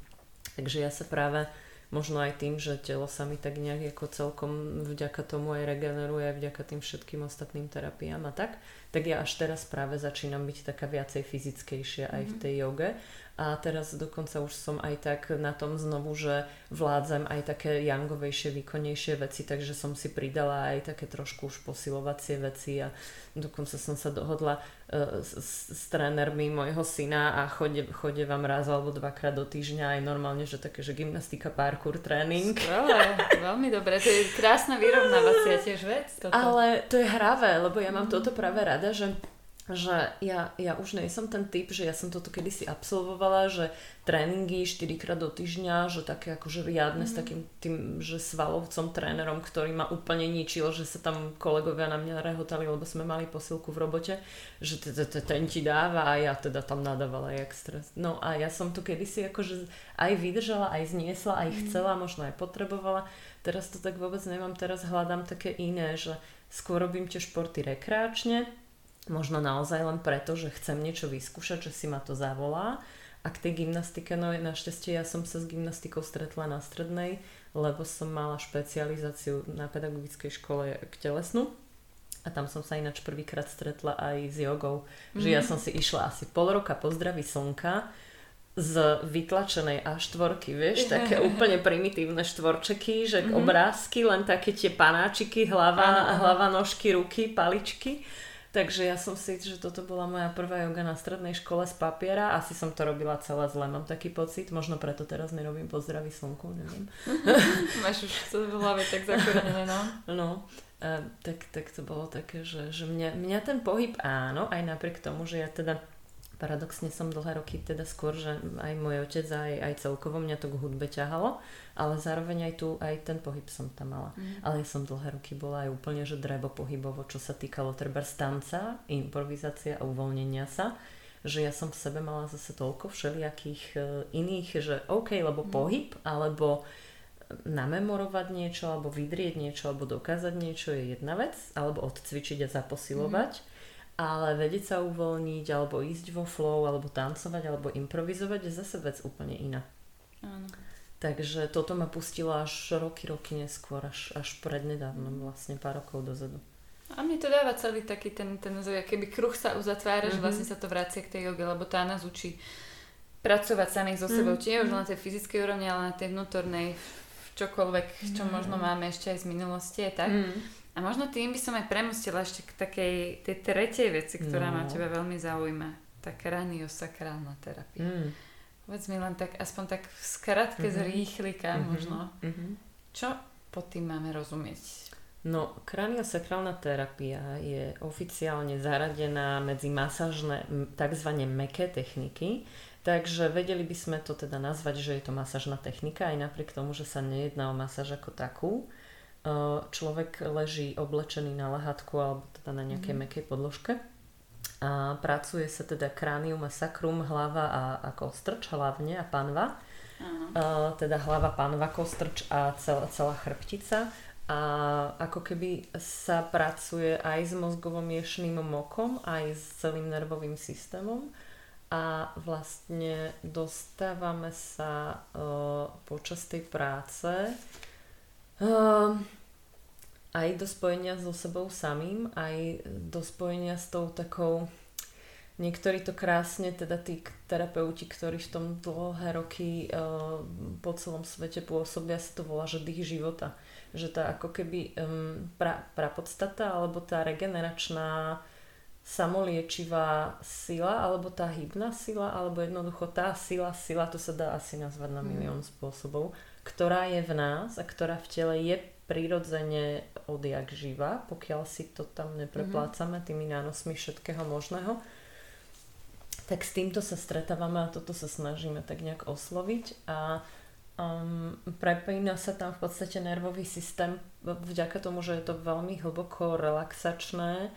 Takže ja sa práve možno aj tým, že telo sa mi tak nejak ako celkom vďaka tomu aj regeneruje, vďaka tým všetkým ostatným terapiám a tak, tak ja až teraz práve začínam byť taká viacej fyzickejšia aj v tej joge. A teraz dokonca už som aj tak na tom znovu, že vládzam aj také jangovejšie, výkonnejšie veci, takže som si pridala aj také trošku už posilovacie veci a dokonca som sa dohodla uh, s, s trénermi mojho syna a chodie, chodie vám raz alebo dvakrát do týždňa aj normálne, že také, že gymnastika, parkour, tréning. Skvelé, veľmi dobre, to je krásna vyrovnávacia tiež vec. Toto. Ale to je hravé, lebo ja mám mm. toto práve rada, že že ja, ja už nie som ten typ, že ja som toto kedysi absolvovala, že tréningy štyrikrát do týždňa, že také akože riadne mm. s takým tým, že svalovcom trénerom, ktorý ma úplne ničil, že sa tam kolegovia na mňa rehotali, lebo sme mali posilku v robote, že ten ti dáva a ja teda tam nadávala jak stres. No a ja som to kedysi akože aj vydržala, aj zniesla, aj chcela, možno aj potrebovala. Teraz to tak vôbec nemám, teraz hľadám také iné, že skôr robím tie športy rekreačne, možno naozaj len preto, že chcem niečo vyskúšať, že si ma to zavolá. A k tej gymnastike, no našťastie ja som sa s gymnastikou stretla na strednej, lebo som mala špecializáciu na pedagogickej škole k telesnu. A tam som sa ináč prvýkrát stretla aj s jogou. Mm-hmm. Že ja som si išla asi pol roka po zdraví slnka z vytlačenej á štvorky, vieš, také úplne primitívne štvorčeky, že mm-hmm. obrázky, len také tie panáčiky, hlava, hlava, nožky, ruky, paličky. Takže ja som si, že toto bola moja prvá joga na strednej škole z papiera. Asi som to robila celé zle, mám taký pocit. Možno preto teraz nerobím po zdraví slnku, neviem. Máš už to v hlave tak zakorenené, no. No, e, tak, tak to bolo také, že, že mňa, mňa ten pohyb áno, aj napriek tomu, že ja teda paradoxne som dlhé roky teda skôr, že aj môj otec aj, aj celkovo mňa to k hudbe ťahalo, ale zároveň aj tu, aj ten pohyb som tam mala. Mm. Ale ja som dlhé roky bola aj úplne, že drebo pohybovo, čo sa týkalo trebárs tanca, improvizácia a uvoľnenia sa, že ja som v sebe mala zase toľko všelijakých iných, že OK, lebo mm. pohyb, alebo namemorovať niečo, alebo vydrieť niečo, alebo dokázať niečo je jedna vec, alebo odcvičiť a zaposilovať. Mm. Ale vedieť sa uvoľniť, alebo ísť vo flow, alebo tancovať, alebo improvizovať je zase vec úplne iná. Áno. Takže toto ma pustilo až roky, roky neskôr, až, až prednedávno, vlastne pár rokov dozadu. A mne to dáva celý taký ten, ten keby kruh sa uzatvára, mm-hmm. že vlastne sa to vracia k tej joge, lebo tá nás učí pracovať samých so sebou. Mm-hmm. Čiže nie už na tej fyzickej úrovni, ale na tej vnútornej, čokoľvek, čo mm-hmm. možno máme ešte aj z minulosti, tak. Mm-hmm. A možno tým by som aj premostila ešte k takej tej tretej veci, ktorá no. ma teba veľmi zaujíma. Tá kraniosakrálna terapia. Mm. Povedz mi len tak, aspoň tak v skratke mm-hmm. z rýchlika mm-hmm. možno. Mm-hmm. Čo pod tým máme rozumieť? No, kraniosakrálna terapia je oficiálne zaradená medzi masážne tzv. Mäkké techniky. Takže vedeli by sme to teda nazvať, že je to masážna technika, aj napriek tomu, že sa nejedná o masáž ako takú. Človek leží oblečený na lahátku alebo teda na nejakej mm. mäkkej podložke a pracuje sa teda kránium a sakrum, hlava a, a kostrč hlavne a panva mm. uh, teda hlava, panva, kostrč a celá, celá chrbtica a ako keby sa pracuje aj s mozgovo-miešným mokom, aj s celým nervovým systémom a vlastne dostávame sa uh, počas tej práce Uh, aj do spojenia so sebou samým, aj do spojenia s tou takou, niektorí to krásne, teda tí terapeuti, ktorí v tom dlhé roky uh, po celom svete pôsobia, sa to volá, že dých života, že tá ako keby um, pra, prapodstata alebo tá regeneračná samoliečivá sila alebo tá hybná sila alebo jednoducho tá sila, sila, to sa dá asi nazvať na milión spôsobov, ktorá je v nás a ktorá v tele je prirodzene odjak živá, pokiaľ si to tam nepreplácame tými nánosmi všetkého možného, tak s týmto sa stretávame a toto sa snažíme tak nejak osloviť a Um, prepína sa tam v podstate nervový systém vďaka tomu, že je to veľmi hlboko relaxačné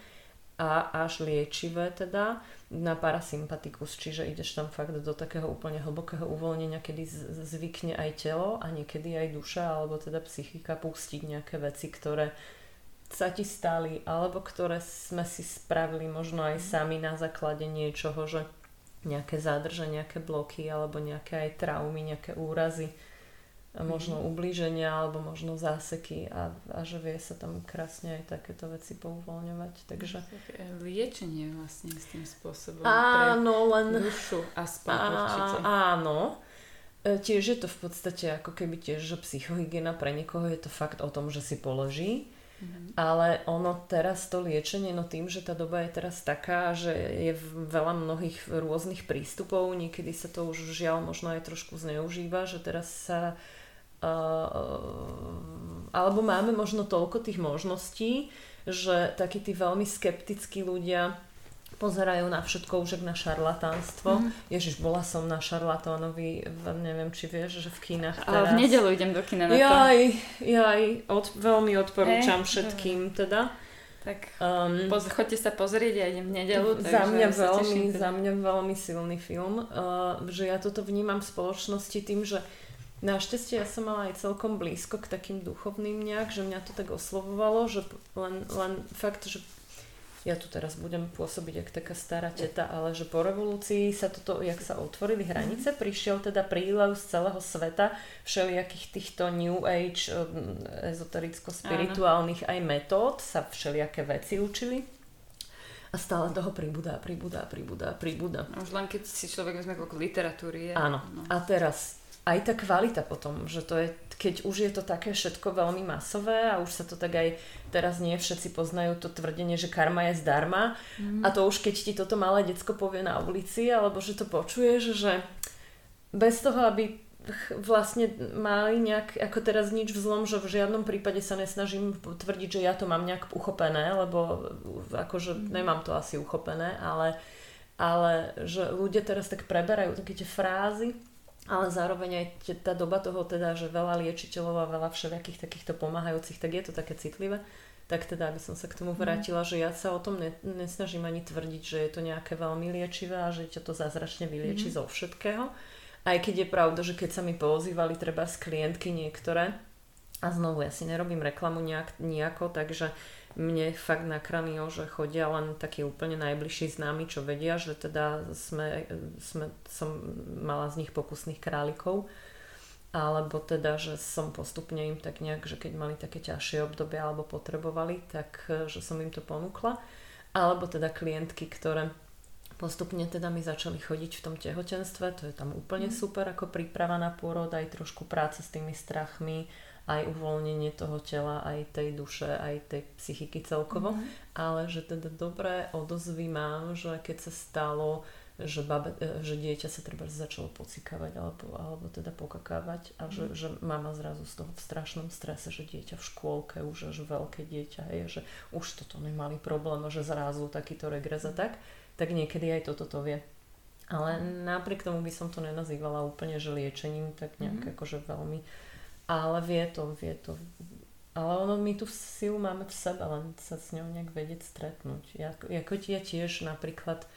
a až liečivé teda na parasympatikus, čiže ideš tam fakt do takého úplne hlbokého uvoľnenia, kedy zvykne aj telo a niekedy aj duša alebo teda psychika pustiť nejaké veci, ktoré sa ti stali alebo ktoré sme si spravili možno aj sami na základe niečoho, že nejaké zádrže, nejaké bloky alebo nejaké aj traumy, nejaké úrazy, možno ublíženia alebo možno záseky a, a že vie sa tam krásne aj takéto veci pouvoľňovať. Takže liečenie vlastne s tým spôsobom áno, pre len dušu a spát určite. Áno, tiež je to v podstate ako keby tiež, že psychohygiena pre niekoho je to fakt o tom, že si položí. Mhm. Ale ono teraz to liečenie, no tým, že tá doba je teraz taká, že je veľa mnohých rôznych prístupov, niekedy sa to už žiaľ možno aj trošku zneužíva, že teraz sa Uh, alebo máme možno toľko tých možností, že takí tí veľmi skeptickí ľudia pozerajú na všetko už na šarlatánstvo. Mm. Ježiš, bola som na šarlatánovi, neviem či vieš, že v kinách teraz. Ale v nedeľu idem do kina na to. Jaj, jaj, od, veľmi odporúčam hey, všetkým teda. Tak um, poz, choďte sa pozrieť, ja idem v nedeľu. Za mňa, veľmi, za mňa veľmi silný film, uh, že ja toto vnímam v spoločnosti tým, že našťastie ja som mala aj celkom blízko k takým duchovným nejak, že mňa to tak oslovovalo, že len, len fakt, že ja tu teraz budem pôsobiť jak taká stará teta, ale že po revolúcii sa toto, jak sa otvorili hranice, prišiel teda prílev z celého sveta všelijakých týchto new age ezotericko-spirituálnych aj metód, sa všelijaké veci učili a stále toho pribúda, pribúda, pribúda, pribúda. Už len keď si človek vezme koľko literatúry je. Áno, no. A teraz aj tá kvalita potom, že to je, keď už je to také všetko veľmi masové a už sa to tak aj teraz nie všetci poznajú to tvrdenie, že karma je zdarma, mm. a to už keď ti toto malé decko povie na ulici, alebo že to počuješ, že bez toho, aby vlastne mali nejak, ako teraz nič v zlom, že v žiadnom prípade sa nesnažím tvrdiť, že ja to mám nejak uchopené, lebo akože nemám to asi uchopené, ale, ale že ľudia teraz tak preberajú také tie frázy. Ale zároveň aj tá doba toho teda, že veľa liečiteľov a veľa všelijakých takýchto pomáhajúcich, tak je to také citlivé. Tak teda, aby som sa k tomu vrátila, mm. že ja sa o tom ne, nesnažím ani tvrdiť, že je to nejaké veľmi liečivé a že ťa to zázračne vylieči mm. zo všetkého. Aj keď je pravda, že keď sa mi poozývali treba z klientky niektoré, a znovu, ja si nerobím reklamu nejak, nejako, takže mne fakt nakranilo, že chodia len takí úplne najbližší známi, čo vedia, že teda sme, sme, som mala z nich pokusných králikov, alebo teda, že som postupne im tak nejak, že keď mali také ťažšie obdobia alebo potrebovali, tak že som im to ponúkla, alebo teda klientky, ktoré postupne teda mi začali chodiť v tom tehotenstve, to je tam úplne mm. super ako príprava na pôrod, aj trošku práce s tými strachmi, aj uvoľnenie toho tela, aj tej duše, aj tej psychiky celkovo, mm-hmm. ale že teda dobré odozvy mám, že keď sa stalo, že, babe, že dieťa sa treba začalo pocikávať alebo, alebo teda pokakávať a že, mm-hmm. že mama zrazu z toho v strašnom strese, že dieťa v škôlke už až veľké dieťa je, že už toto nemali problém, že zrazu takýto regres a tak, tak niekedy aj toto to vie. Ale napriek tomu by som to nenazývala úplne, že liečením, tak nejak mm-hmm. akože veľmi. Ale vie to, vie to. Ale ono, my tú silu máme v sebe, len sa s ňou nejak vedieť stretnúť. Ja, ako ja tiež napríklad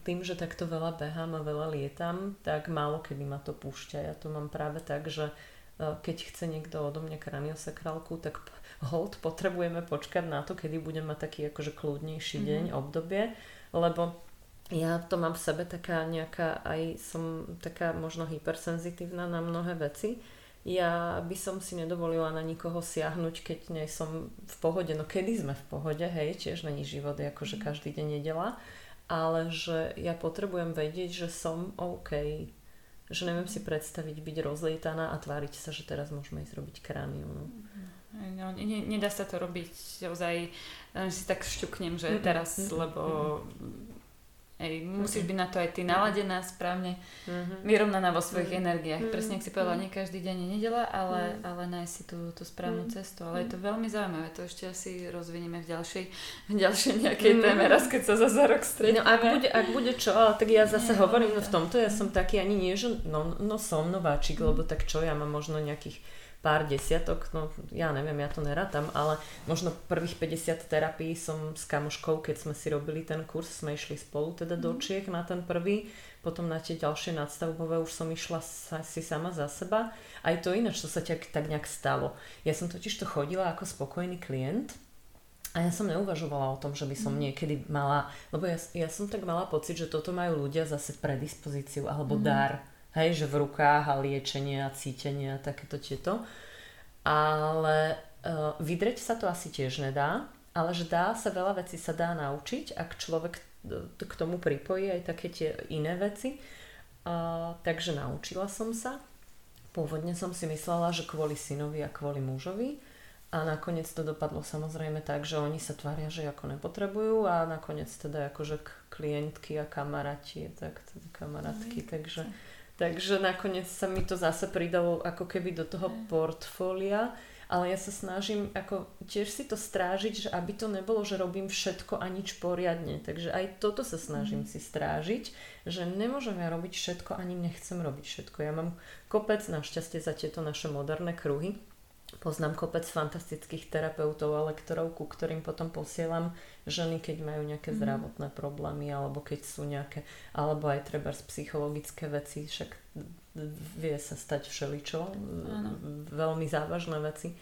tým, že takto veľa behám a veľa lietam, tak málo kedy ma to púšťa. Ja to mám práve tak, že keď chce niekto odo mňa kraniosakrálku, tak hold, potrebujeme počkať na to, kedy budem mať taký akože kľudnejší mm-hmm. deň, obdobie, lebo ja to mám v sebe taká nejaká, aj som taká možno hypersenzitívna na mnohé veci. Ja by som si nedovolila na nikoho siahnuť, keď nie som v pohode. No kedy sme v pohode, hej, tiež není život, akože každý deň nedela, ale že ja potrebujem vedieť, že som OK, že neviem si predstaviť byť rozlietaná a tváriť sa, že teraz môžeme ísť robiť krániu. No. No, ne, nedá sa to robiť, naozaj si tak šťuknem, že mm-hmm. teraz, lebo... Mm-hmm. Ej, musíš byť na to aj ty naladená správne, mm-hmm. vyrovnaná vo svojich mm-hmm. energiách. Mm-hmm. Presne, ak si povedala, nie každý deň je nedeľa, ale, mm-hmm. ale nájsť si tú, tú správnu mm-hmm. cestu. Ale je to veľmi zaujímavé, to ešte asi rozvinieme v ďalšej, v ďalšej nejakej mm-hmm. téme, raz keď sa za, za rok stretneme. No ak bude, ak bude čo, ale tak ja zase nie, hovorím, no v tomto ja som taký ani nie, že no, no som nováčik, mm-hmm. lebo tak čo, ja mám možno nejakých pár desiatok, no ja neviem, ja to nerátam, ale možno prvých päťdesiat terapií som s kamoškou, keď sme si robili ten kurz, sme išli spolu teda do Čiech na ten prvý, potom na tie ďalšie nadstavbové už som išla sa, si sama za seba. Aj to ináč, čo sa tak, tak nejak stalo. Ja som totiž to chodila ako spokojný klient a ja som neuvažovala o tom, že by som niekedy mala, lebo ja, ja som tak mala pocit, že toto majú ľudia zase predispozíciu alebo mm-hmm. dar. Hej, že v rukách a liečenie a cítenie a takéto tieto. Ale e, vydreť sa to asi tiež nedá, ale že dá sa, veľa vecí sa dá naučiť, ak človek k tomu pripojí aj také tie iné veci. E, takže naučila som sa. Pôvodne som si myslela, že kvôli synovi a kvôli mužovi. A nakoniec to dopadlo samozrejme tak, že oni sa tvária, že ako nepotrebujú a nakoniec teda akože klientky a kamaráti, tak teda kamarátky, no, takže... Takže nakoniec sa mi to zase pridalo ako keby do toho portfólia, ale ja sa snažím ako tiež si to strážiť, že aby to nebolo, že robím všetko a nič poriadne. Takže aj toto sa snažím si strážiť, že nemôžem ja robiť všetko, ani nechcem robiť všetko. Ja mám kopec, našťastie za tieto naše moderné kruhy, poznám kopec fantastických terapeutov a lektorov, ku ktorým potom posielam ženy, keď majú nejaké zdravotné problémy, alebo keď sú nejaké, alebo aj treba z psychologické veci, však vie sa stať všeličo, ano. Veľmi závažné veci,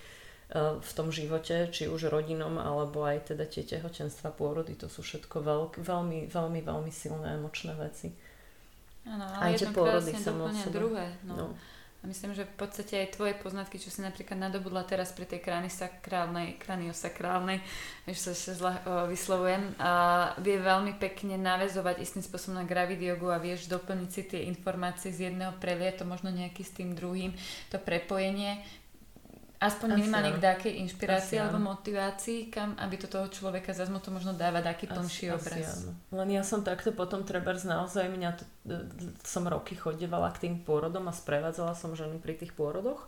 v tom živote, či už rodinom, alebo aj teda tie tehotenstva, pôrody, to sú všetko veľk, veľmi, veľmi, veľmi silné emočné veci. Áno, ale aj tie pôrody samotné druhé. No. No. A myslím, že v podstate aj tvoje poznatky, čo si napríklad nadobudla teraz pri tej kraniosakrálnej, kraniosakrálnej, ešte sa zla vyslovujem, a vie veľmi pekne naväzovať istým spôsobom na gravidiogu a vieš doplniť si tie informácie z jedného prelie, to možno nejaký s tým druhým, to prepojenie, aspoň minimálne k dákej inšpirácii alebo motivácii, kam, aby to toho človeka zase mu to možno dáva taký plnší obraz. Áno. Len ja som takto potom trebárs naozaj, mňa to, som roky chodievala k tým pôrodom a sprevádzala som ženy pri tých pôrodoch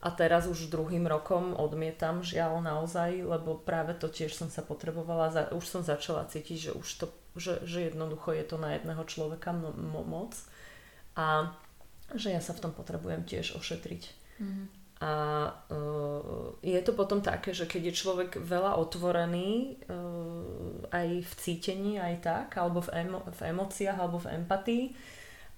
a teraz už druhým rokom odmietam žiaľ naozaj, lebo práve to tiež som sa potrebovala, už som začala cítiť, že, už to, že, že jednoducho je to na jedného človeka moc a že ja sa v tom potrebujem tiež ošetriť. Mhm. A uh, je to potom také, že keď je človek veľa otvorený uh, aj v cítení, aj tak, alebo v, emo- v emóciách, alebo v empatii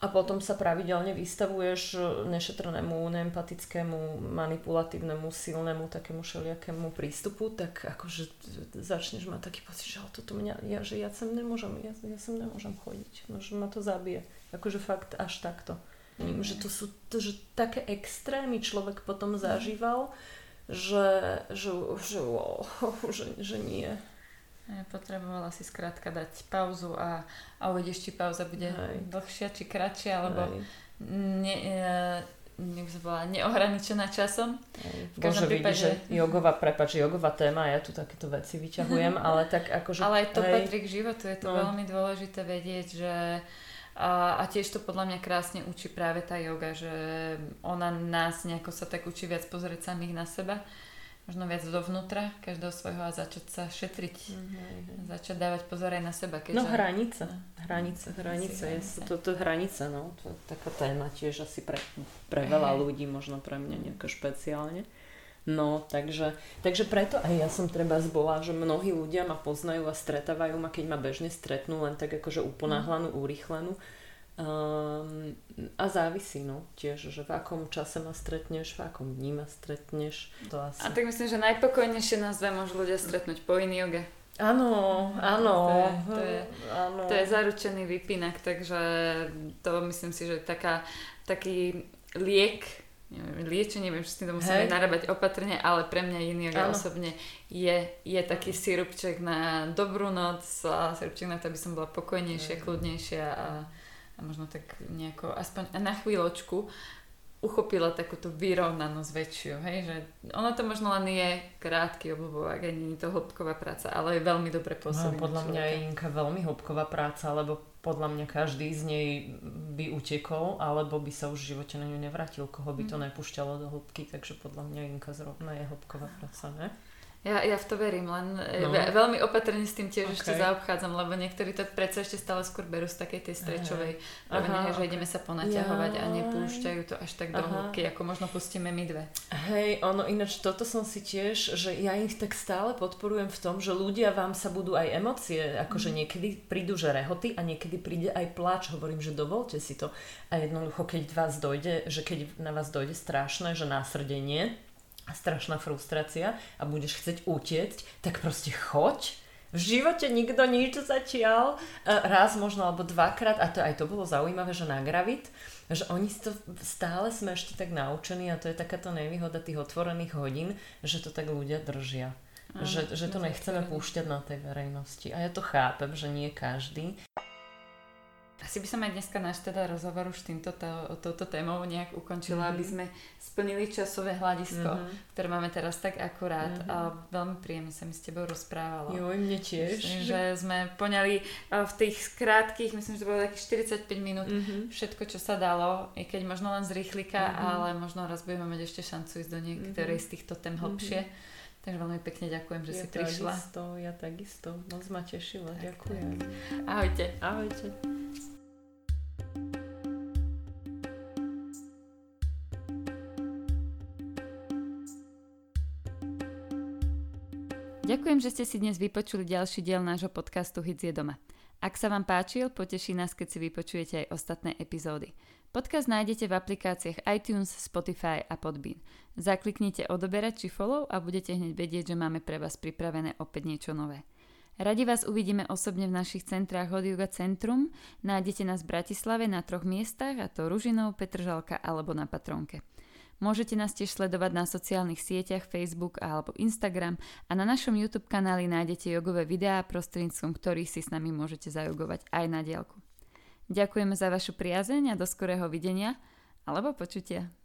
a potom sa pravidelne vystavuješ nešetrnému, neempatickému, manipulatívnemu, silnému, takému šeliakému prístupu, tak akože začneš mať taký pocit, že toto mňa, ja, že ja sem nemôžem, ja, ja sem nemôžem chodiť, no, že ma to zabije. Akože fakt až takto. Mm. Že to sú to, že také extrémy človek potom zažíval, že, že, že, wow, že, že nie. Potrebovala si skrátka dať pauzu a, a uvidíš, či pauza bude Hej. dlhšia či kratšia, alebo ne, ne, neohraničená časom. V Bože, vidíš, že jogová, prepáč, jogová téma, ja tu takéto veci vyťahujem, ale tak akože... Ale aj to hej. patrí k životu, je to no. veľmi dôležité vedieť, že... A, a tiež to podľa mňa krásne učí práve tá joga, že ona nás nejako sa tak učí viac pozrieť samých na seba, možno viac dovnútra každého svojho a začať sa šetriť, mm-hmm. začať dávať pozor aj na seba. Keďže... No hranica, hranica, hranica, je toto hranica, no, to je taká téma tiež asi pre, pre veľa ľudí, možno pre mňa nejako špeciálne. No, takže, takže preto aj ja som treba zbola, že mnohí ľudia ma poznajú a stretávajú ma, keď ma bežne stretnú, len tak akože uponáhlanú, urýchlenú. Um, a závisí, no, tiež, že v akom čase ma stretneš, v akom dni ma stretneš. To asi... A tak myslím, že najpokojnejšie nás môžu ľudia stretnúť po Yin Joge. Áno, áno. To je, to je, áno. To je zaručený vypínak, takže to myslím si, že taká, taký liek, liečenie, neviem, že s tým to musíme narábať opatrne, ale pre mňa Yin Joga osobne je, je taký sirupček na dobrú noc a sirupček na to, aby som bola pokojnejšia, Hej. kľudnejšia a, a možno tak nejako, aspoň na chvíľočku uchopila takúto vyrovnanosť väčšiu, hej, že ono to možno len je krátky obľúbovák, ani nie je to hĺbková práca, ale je veľmi dobre pôsobí. No, podľa mňa je Jinka veľmi hĺbková práca, lebo podľa mňa každý z nej by utekol, alebo by sa už v živote na ňu nevrátil, koho by to nepúšťalo do hĺbky, takže podľa mňa Jinka zrovna je hĺbková práca, ne? Ja, ja v to verím, len no. veľmi opatrne s tým tiež okay. ešte zaobchádzam, lebo niektorí to predsa ešte stále skôr berú z takej tej strečovej, lebo nie, že okay. ideme sa ponaťahovať ja. a nepúšťajú to až tak do hĺbky, ako možno pustíme my dve. Hej, ono ináč toto som si tiež, že ja ich tak stále podporujem v tom, že ľudia vám sa budú aj emócie, akože niekedy prídu že rehoty a niekedy príde aj pláč, hovorím, že dovolte si to. A jednoducho, keď vás dojde, že keď na vás dojde strašné, že násrdenie, a strašná frustrácia a budeš chcieť utiecť, tak proste choď. V živote nikto nič zatiaľ, raz možno alebo dvakrát, a to aj to bolo zaujímavé, že na Gravit, že oni to stále sme ešte tak naučení a to je takáto nevýhoda tých otvorených hodín, že to tak ľudia držia. Aj, že, že to nechceme púšťať na tej verejnosti. A ja to chápem, že nie každý. Asi by som aj dneska náš teda rozhovor už týmto touto témou nejak ukončila, mm-hmm. aby sme splnili časové hľadisko, mm-hmm. ktoré máme teraz tak akurát mm-hmm. a veľmi príjemne sa mi s tebou rozprávala. Jo, mne tiež. Myslím, že sme poňali v tých krátkých, myslím, že to bolo takých štyridsaťpäť minút mm-hmm. všetko, čo sa dalo, i keď možno len z rýchlika, mm-hmm. ale možno raz budeme mať ešte šancu ísť do niektorej mm-hmm. z týchto tém hlbšie. Mm-hmm. Takže veľmi pekne ďakujem, že ja si prišla. Ja takisto, ja takisto. Moc ma tešila. Tak, ďakujem. Tak. Ahojte. Ahojte. Ďakujem, že ste si dnes vypočuli ďalší diel nášho podcastu Hits je doma. Ak sa vám páčil, poteší nás, keď si vypočujete aj ostatné epizódy. Podcast nájdete v aplikáciách iTunes, Spotify a Podbean. Zakliknite odoberať či follow a budete hneď vedieť, že máme pre vás pripravené opäť niečo nové. Radi vás uvidíme osobne v našich centrách Hodyuga Centrum. Nájdete nás v Bratislave na troch miestach, a to Ružinov, Petržalka alebo na Patrónke. Môžete nás tiež sledovať na sociálnych sieťach Facebook alebo Instagram a na našom YouTube kanáli nájdete jogové videá, prostredníctvom ktorých si s nami môžete zajogovať aj na diaľku. Ďakujeme za vašu priazeň a do skorého videnia alebo počutia.